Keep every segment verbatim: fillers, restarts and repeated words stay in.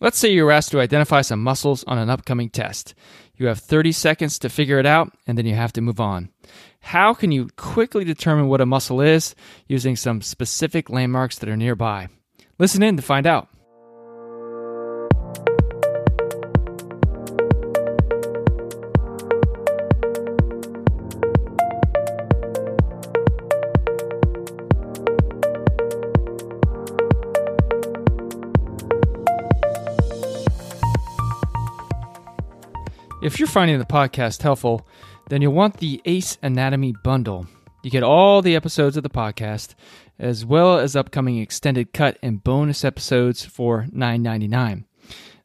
Let's say you're asked to identify some muscles on an upcoming test. You have thirty seconds to figure it out, and then you have to move on. How can you quickly determine what a muscle is using some specific landmarks that are nearby? Listen in to find out. If you're finding the podcast helpful, then you'll want the Ace Anatomy Bundle. You get all the episodes of the podcast, as well as upcoming extended cut and bonus episodes for nine ninety-nine.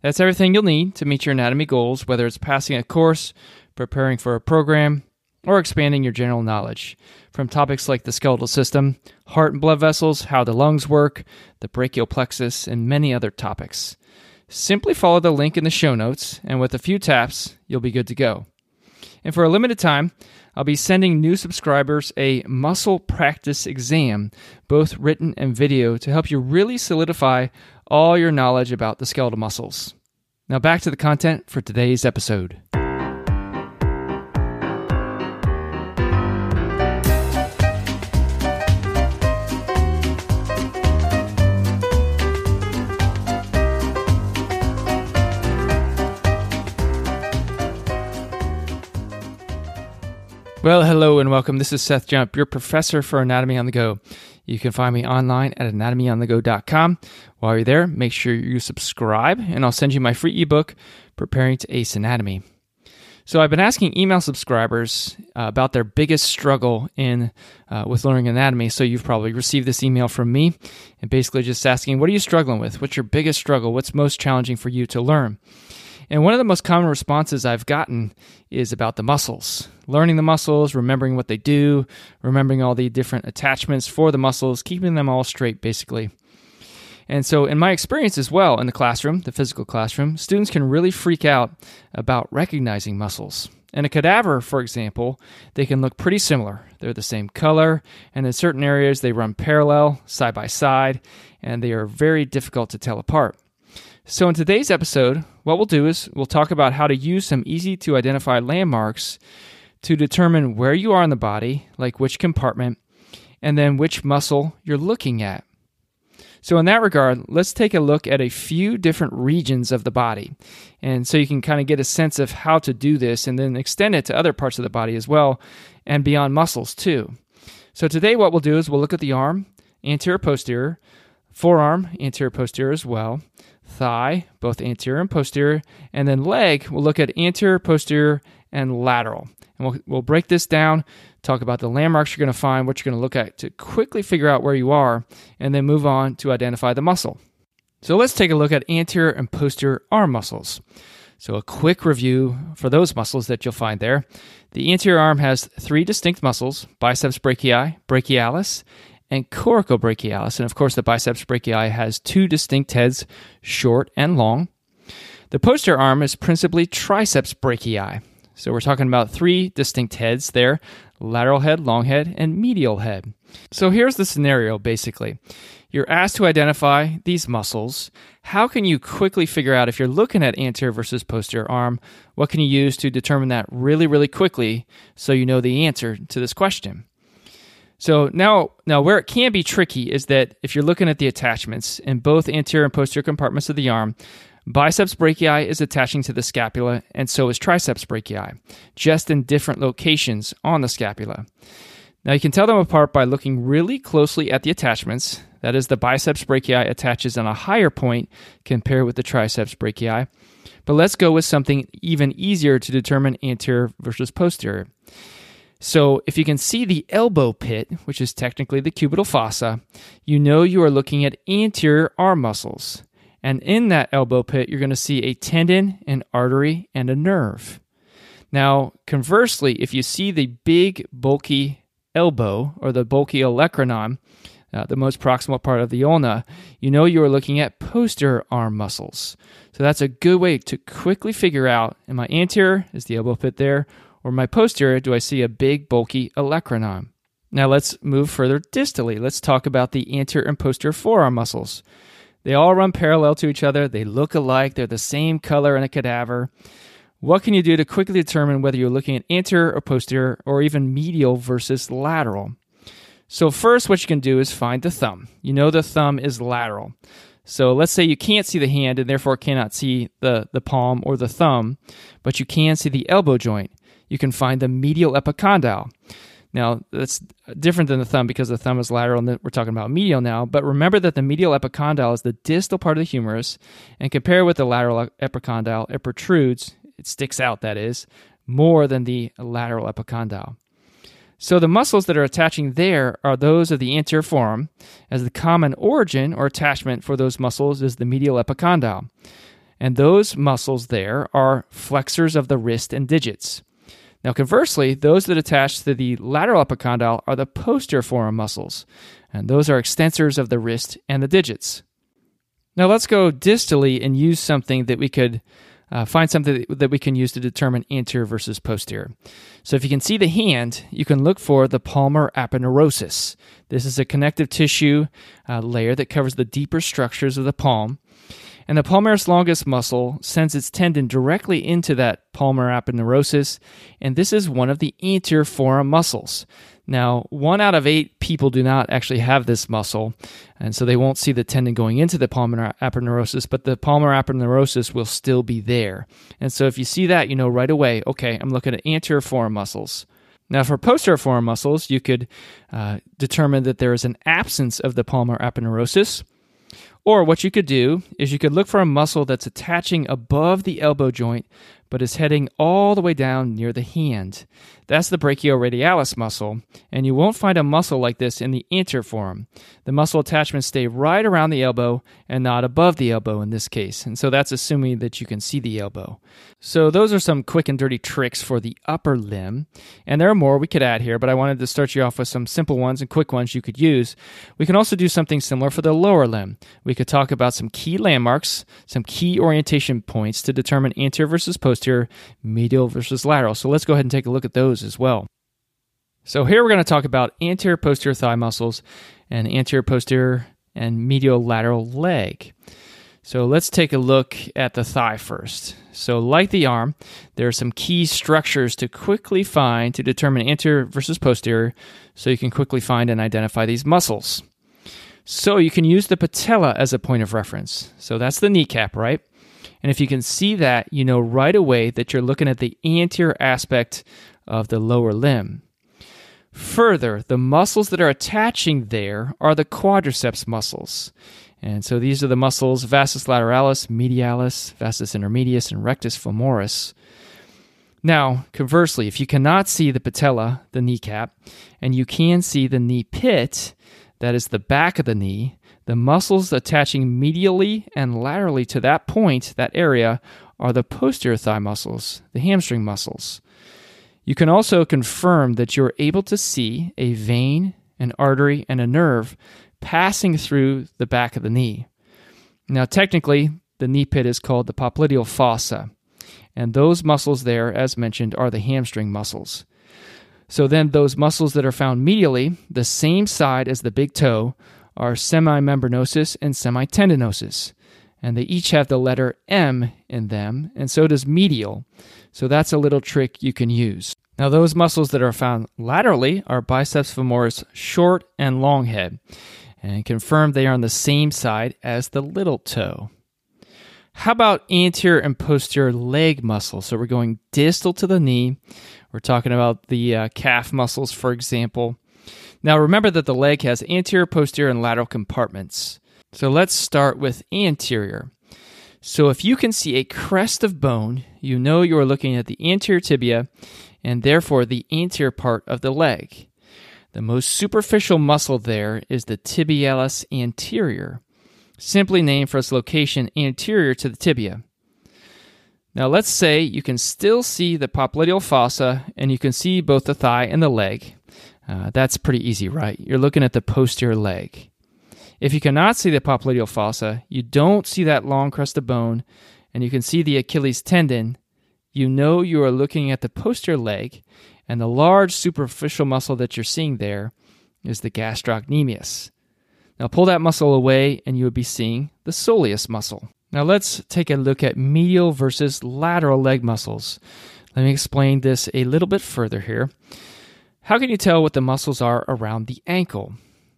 That's everything you'll need to meet your anatomy goals, whether it's passing a course, preparing for a program, or expanding your general knowledge. From topics like the skeletal system, heart and blood vessels, how the lungs work, the brachial plexus, and many other topics. Simply follow the link in the show notes, and with a few taps, you'll be good to go. And for a limited time, I'll be sending new subscribers a muscle practice exam, both written and video, to help you really solidify all your knowledge about the skeletal muscles. Now back to the content for today's episode. Well, hello and welcome. This is Seth Jump, your professor for Anatomy on the Go. You can find me online at anatomy on the go dot com. While you're there, make sure you subscribe, and I'll send you my free ebook, Preparing to Ace Anatomy. So I've been asking email subscribers uh, about their biggest struggle in uh, with learning anatomy, so you've probably received this email from me, and basically just asking, what are you struggling with? What's your biggest struggle? What's most challenging for you to learn? And one of the most common responses I've gotten is about the muscles. Learning the muscles, remembering what they do, remembering all the different attachments for the muscles, keeping them all straight, basically. And so in my experience as well in the classroom, the physical classroom, students can really freak out about recognizing muscles. In a cadaver, for example, they can look pretty similar. They're the same color, and in certain areas they run parallel, side by side, and they are very difficult to tell apart. So in today's episode, what we'll do is we'll talk about how to use some easy-to-identify landmarks to determine where you are in the body, like which compartment, and then which muscle you're looking at. So in that regard, let's take a look at a few different regions of the body. And so you can kind of get a sense of how to do this and then extend it to other parts of the body as well and beyond muscles too. So today what we'll do is we'll look at the arm, anterior, posterior, forearm, anterior, posterior as well, thigh, both anterior and posterior, and then leg, we'll look at anterior, posterior, and lateral. And we'll, we'll break this down, talk about the landmarks you're going to find, what you're going to look at to quickly figure out where you are, and then move on to identify the muscle. So let's take a look at anterior and posterior arm muscles. So a quick review for those muscles that you'll find there. The anterior arm has three distinct muscles, biceps brachii, brachialis, and coracobrachialis, and of course the biceps brachii has two distinct heads, short and long. The posterior arm is principally triceps brachii, so we're talking about three distinct heads there, lateral head, long head, and medial head. So here's the scenario basically. You're asked to identify these muscles. How can you quickly figure out if you're looking at anterior versus posterior arm? What can you use to determine that really, really quickly so you know the answer to this question? So now, now where it can be tricky is that if you're looking at the attachments in both anterior and posterior compartments of the arm, biceps brachii is attaching to the scapula, and so is triceps brachii, just in different locations on the scapula. Now you can tell them apart by looking really closely at the attachments. That is, the biceps brachii attaches on a higher point compared with the triceps brachii. But let's go with something even easier to determine anterior versus posterior. So if you can see the elbow pit, which is technically the cubital fossa, you know you are looking at anterior arm muscles. And in that elbow pit, you're going to see a tendon, an artery, and a nerve. Now, conversely, if you see the big, bulky elbow, or the bulky olecranon, uh, the most proximal part of the ulna, you know you are looking at posterior arm muscles. So that's a good way to quickly figure out, am I anterior, is the elbow pit there, or my posterior, do I see a big, bulky olecranon? Now let's move further distally. Let's talk about the anterior and posterior forearm muscles. They all run parallel to each other. They look alike. They're the same color in a cadaver. What can you do to quickly determine whether you're looking at anterior or posterior or even medial versus lateral? So first, what you can do is find the thumb. You know the thumb is lateral. So let's say you can't see the hand and therefore cannot see the, the palm or the thumb, but you can see the elbow joint. You can find the medial epicondyle. Now, that's different than the thumb because the thumb is lateral and we're talking about medial now, but remember that the medial epicondyle is the distal part of the humerus, and compared with the lateral epicondyle, it protrudes, it sticks out, that is, more than the lateral epicondyle. So the muscles that are attaching there are those of the anterior forearm, as the common origin or attachment for those muscles is the medial epicondyle. And those muscles there are flexors of the wrist and digits. Now, conversely, those that attach to the lateral epicondyle are the posterior forearm muscles, and those are extensors of the wrist and the digits. Now, let's go distally and use something that we could uh, find something that we can use to determine anterior versus posterior. So, if you can see the hand, you can look for the palmar aponeurosis. This is a connective tissue uh, layer that covers the deeper structures of the palm. And the palmaris longus muscle sends its tendon directly into that palmar aponeurosis, and this is one of the anterior forearm muscles. Now, one out of eight people do not actually have this muscle, and so they won't see the tendon going into the palmar aponeurosis, but the palmar aponeurosis will still be there. And so if you see that, you know right away, okay, I'm looking at anterior forearm muscles. Now, for posterior forearm muscles, you could uh, determine that there is an absence of the palmar aponeurosis. Or what you could do is you could look for a muscle that's attaching above the elbow joint but is heading all the way down near the hand. That's the brachioradialis muscle, and you won't find a muscle like this in the anterior forearm. The muscle attachments stay right around the elbow and not above the elbow in this case, and so that's assuming that you can see the elbow. So those are some quick and dirty tricks for the upper limb, and there are more we could add here, but I wanted to start you off with some simple ones and quick ones you could use. We can also do something similar for the lower limb. We could talk about some key landmarks, some key orientation points to determine anterior versus posterior, medial versus lateral. So let's go ahead and take a look at those as well. So here we're going to talk about anterior posterior thigh muscles and anterior posterior and medial lateral leg. So let's take a look at the thigh first. So like the arm, there are some key structures to quickly find to determine anterior versus posterior, so you can quickly find and identify these muscles. So you can use the patella as a point of reference. So that's the kneecap, right? And if you can see that, you know right away that you're looking at the anterior aspect of the lower limb. Further, the muscles that are attaching there are the quadriceps muscles. And so these are the muscles vastus lateralis, medialis, vastus intermedius, and rectus femoris. Now, conversely, if you cannot see the patella, the kneecap, and you can see the knee pit, that is the back of the knee, the muscles attaching medially and laterally to that point, that area, are the posterior thigh muscles, the hamstring muscles. You can also confirm that you're able to see a vein, an artery, and a nerve passing through the back of the knee. Now, technically, the knee pit is called the popliteal fossa, and those muscles there, as mentioned, are the hamstring muscles. So then those muscles that are found medially, the same side as the big toe, are semimembranosus and semitendinosus, and they each have the letter M in them, and so does medial. So that's a little trick you can use. Now, those muscles that are found laterally are biceps femoris short and long head, and confirmed they are on the same side as the little toe. How about anterior and posterior leg muscles? So we're going distal to the knee. We're talking about the uh, calf muscles, for example. Now, remember that the leg has anterior, posterior, and lateral compartments. So let's start with anterior. So if you can see a crest of bone, you know you are looking at the anterior tibia and therefore the anterior part of the leg. The most superficial muscle there is the tibialis anterior, simply named for its location anterior to the tibia. Now, let's say you can still see the popliteal fossa and you can see both the thigh and the leg. Uh, that's pretty easy, right? You're looking at the posterior leg. If you cannot see the popliteal fossa, you don't see that long crest of bone, and you can see the Achilles tendon, you know you are looking at the posterior leg, and the large superficial muscle that you're seeing there is the gastrocnemius. Now pull that muscle away and you would be seeing the soleus muscle. Now let's take a look at medial versus lateral leg muscles. Let me explain this a little bit further here. How can you tell what the muscles are around the ankle?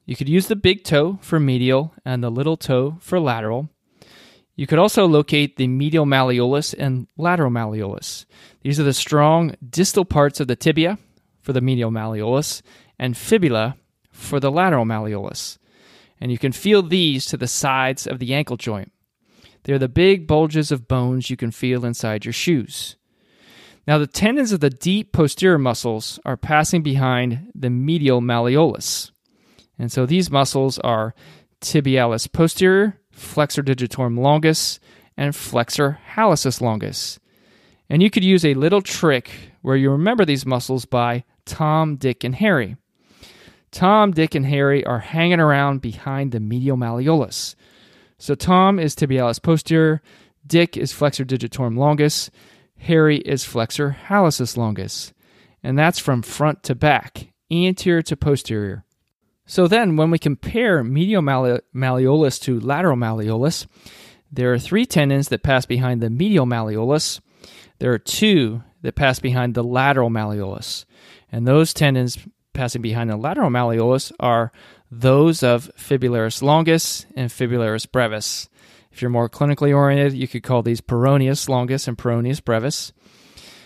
You could use the big toe for medial and the little toe for lateral. You could also locate the medial malleolus and lateral malleolus. These are the strong distal parts of the tibia for the medial malleolus and fibula for the lateral malleolus. And you can feel these to the sides of the ankle joint. They're the big bulges of bones you can feel inside your shoes. Now the tendons of the deep posterior muscles are passing behind the medial malleolus. And so these muscles are tibialis posterior, flexor digitorum longus, and flexor hallucis longus. And you could use a little trick where you remember these muscles by Tom, Dick, and Harry. Tom, Dick, and Harry are hanging around behind the medial malleolus. So Tom is tibialis posterior, Dick is flexor digitorum longus, Harry is flexor hallucis longus. And that's from front to back, anterior to posterior. So then, when we compare medial malle- malleolus to lateral malleolus, there are three tendons that pass behind the medial malleolus. There are two that pass behind the lateral malleolus. And those tendons passing behind the lateral malleolus are those of fibularis longus and fibularis brevis. If you're more clinically oriented, you could call these peroneus longus and peroneus brevis.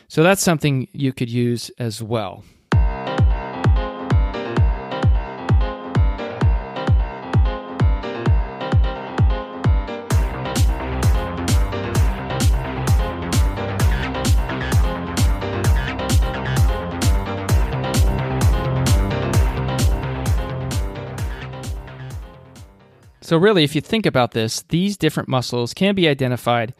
So that's something you could use as well. So really, if you think about this, these different muscles can be identified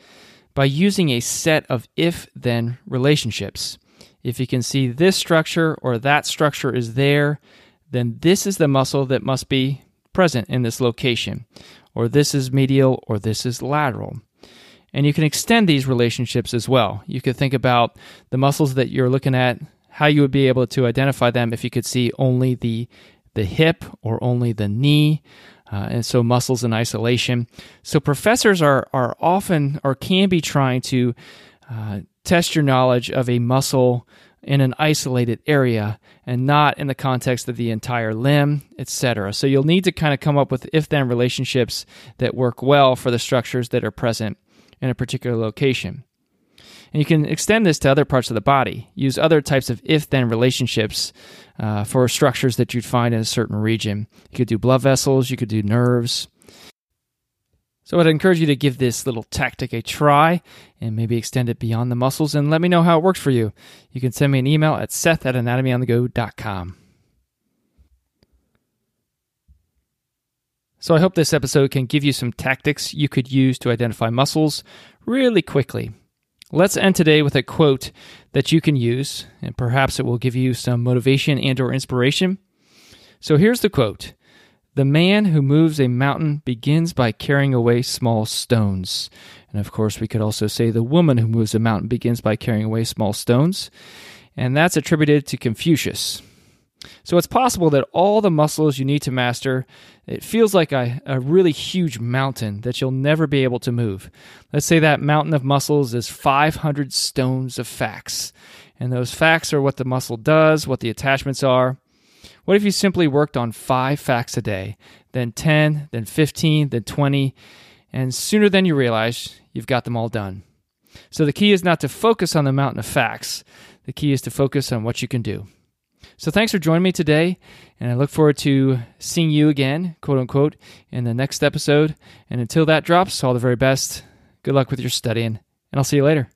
by using a set of if-then relationships. If you can see this structure or that structure is there, then this is the muscle that must be present in this location, or this is medial, or this is lateral. And you can extend these relationships as well. You could think about the muscles that you're looking at, how you would be able to identify them if you could see only the, the hip or only the knee. Uh, and so muscles in isolation. So professors are are often or can be trying to uh, test your knowledge of a muscle in an isolated area and not in the context of the entire limb, et cetera. So you'll need to kind of come up with if-then relationships that work well for the structures that are present in a particular location. And you can extend this to other parts of the body. Use other types of if-then relationships uh, for structures that you'd find in a certain region. You could do blood vessels, you could do nerves. So I'd encourage you to give this little tactic a try and maybe extend it beyond the muscles and let me know how it works for you. You can send me an email at Seth at anatomyonthego dot com. So I hope this episode can give you some tactics you could use to identify muscles really quickly. Let's end today with a quote that you can use, and perhaps it will give you some motivation and or inspiration. So here's the quote. "The man who moves a mountain begins by carrying away small stones." And of course, we could also say the woman who moves a mountain begins by carrying away small stones. And that's attributed to Confucius. So it's possible that all the muscles you need to master, it feels like a, a really huge mountain that you'll never be able to move. Let's say that mountain of muscles is five hundred stones of facts. And those facts are what the muscle does, what the attachments are. What if you simply worked on five facts a day, then ten, then fifteen, then twenty, and sooner than you realize, you've got them all done. So the key is not to focus on the mountain of facts. The key is to focus on what you can do. So thanks for joining me today, and I look forward to seeing you again, quote-unquote, in the next episode. And until that drops, all the very best. Good luck with your studying, and I'll see you later.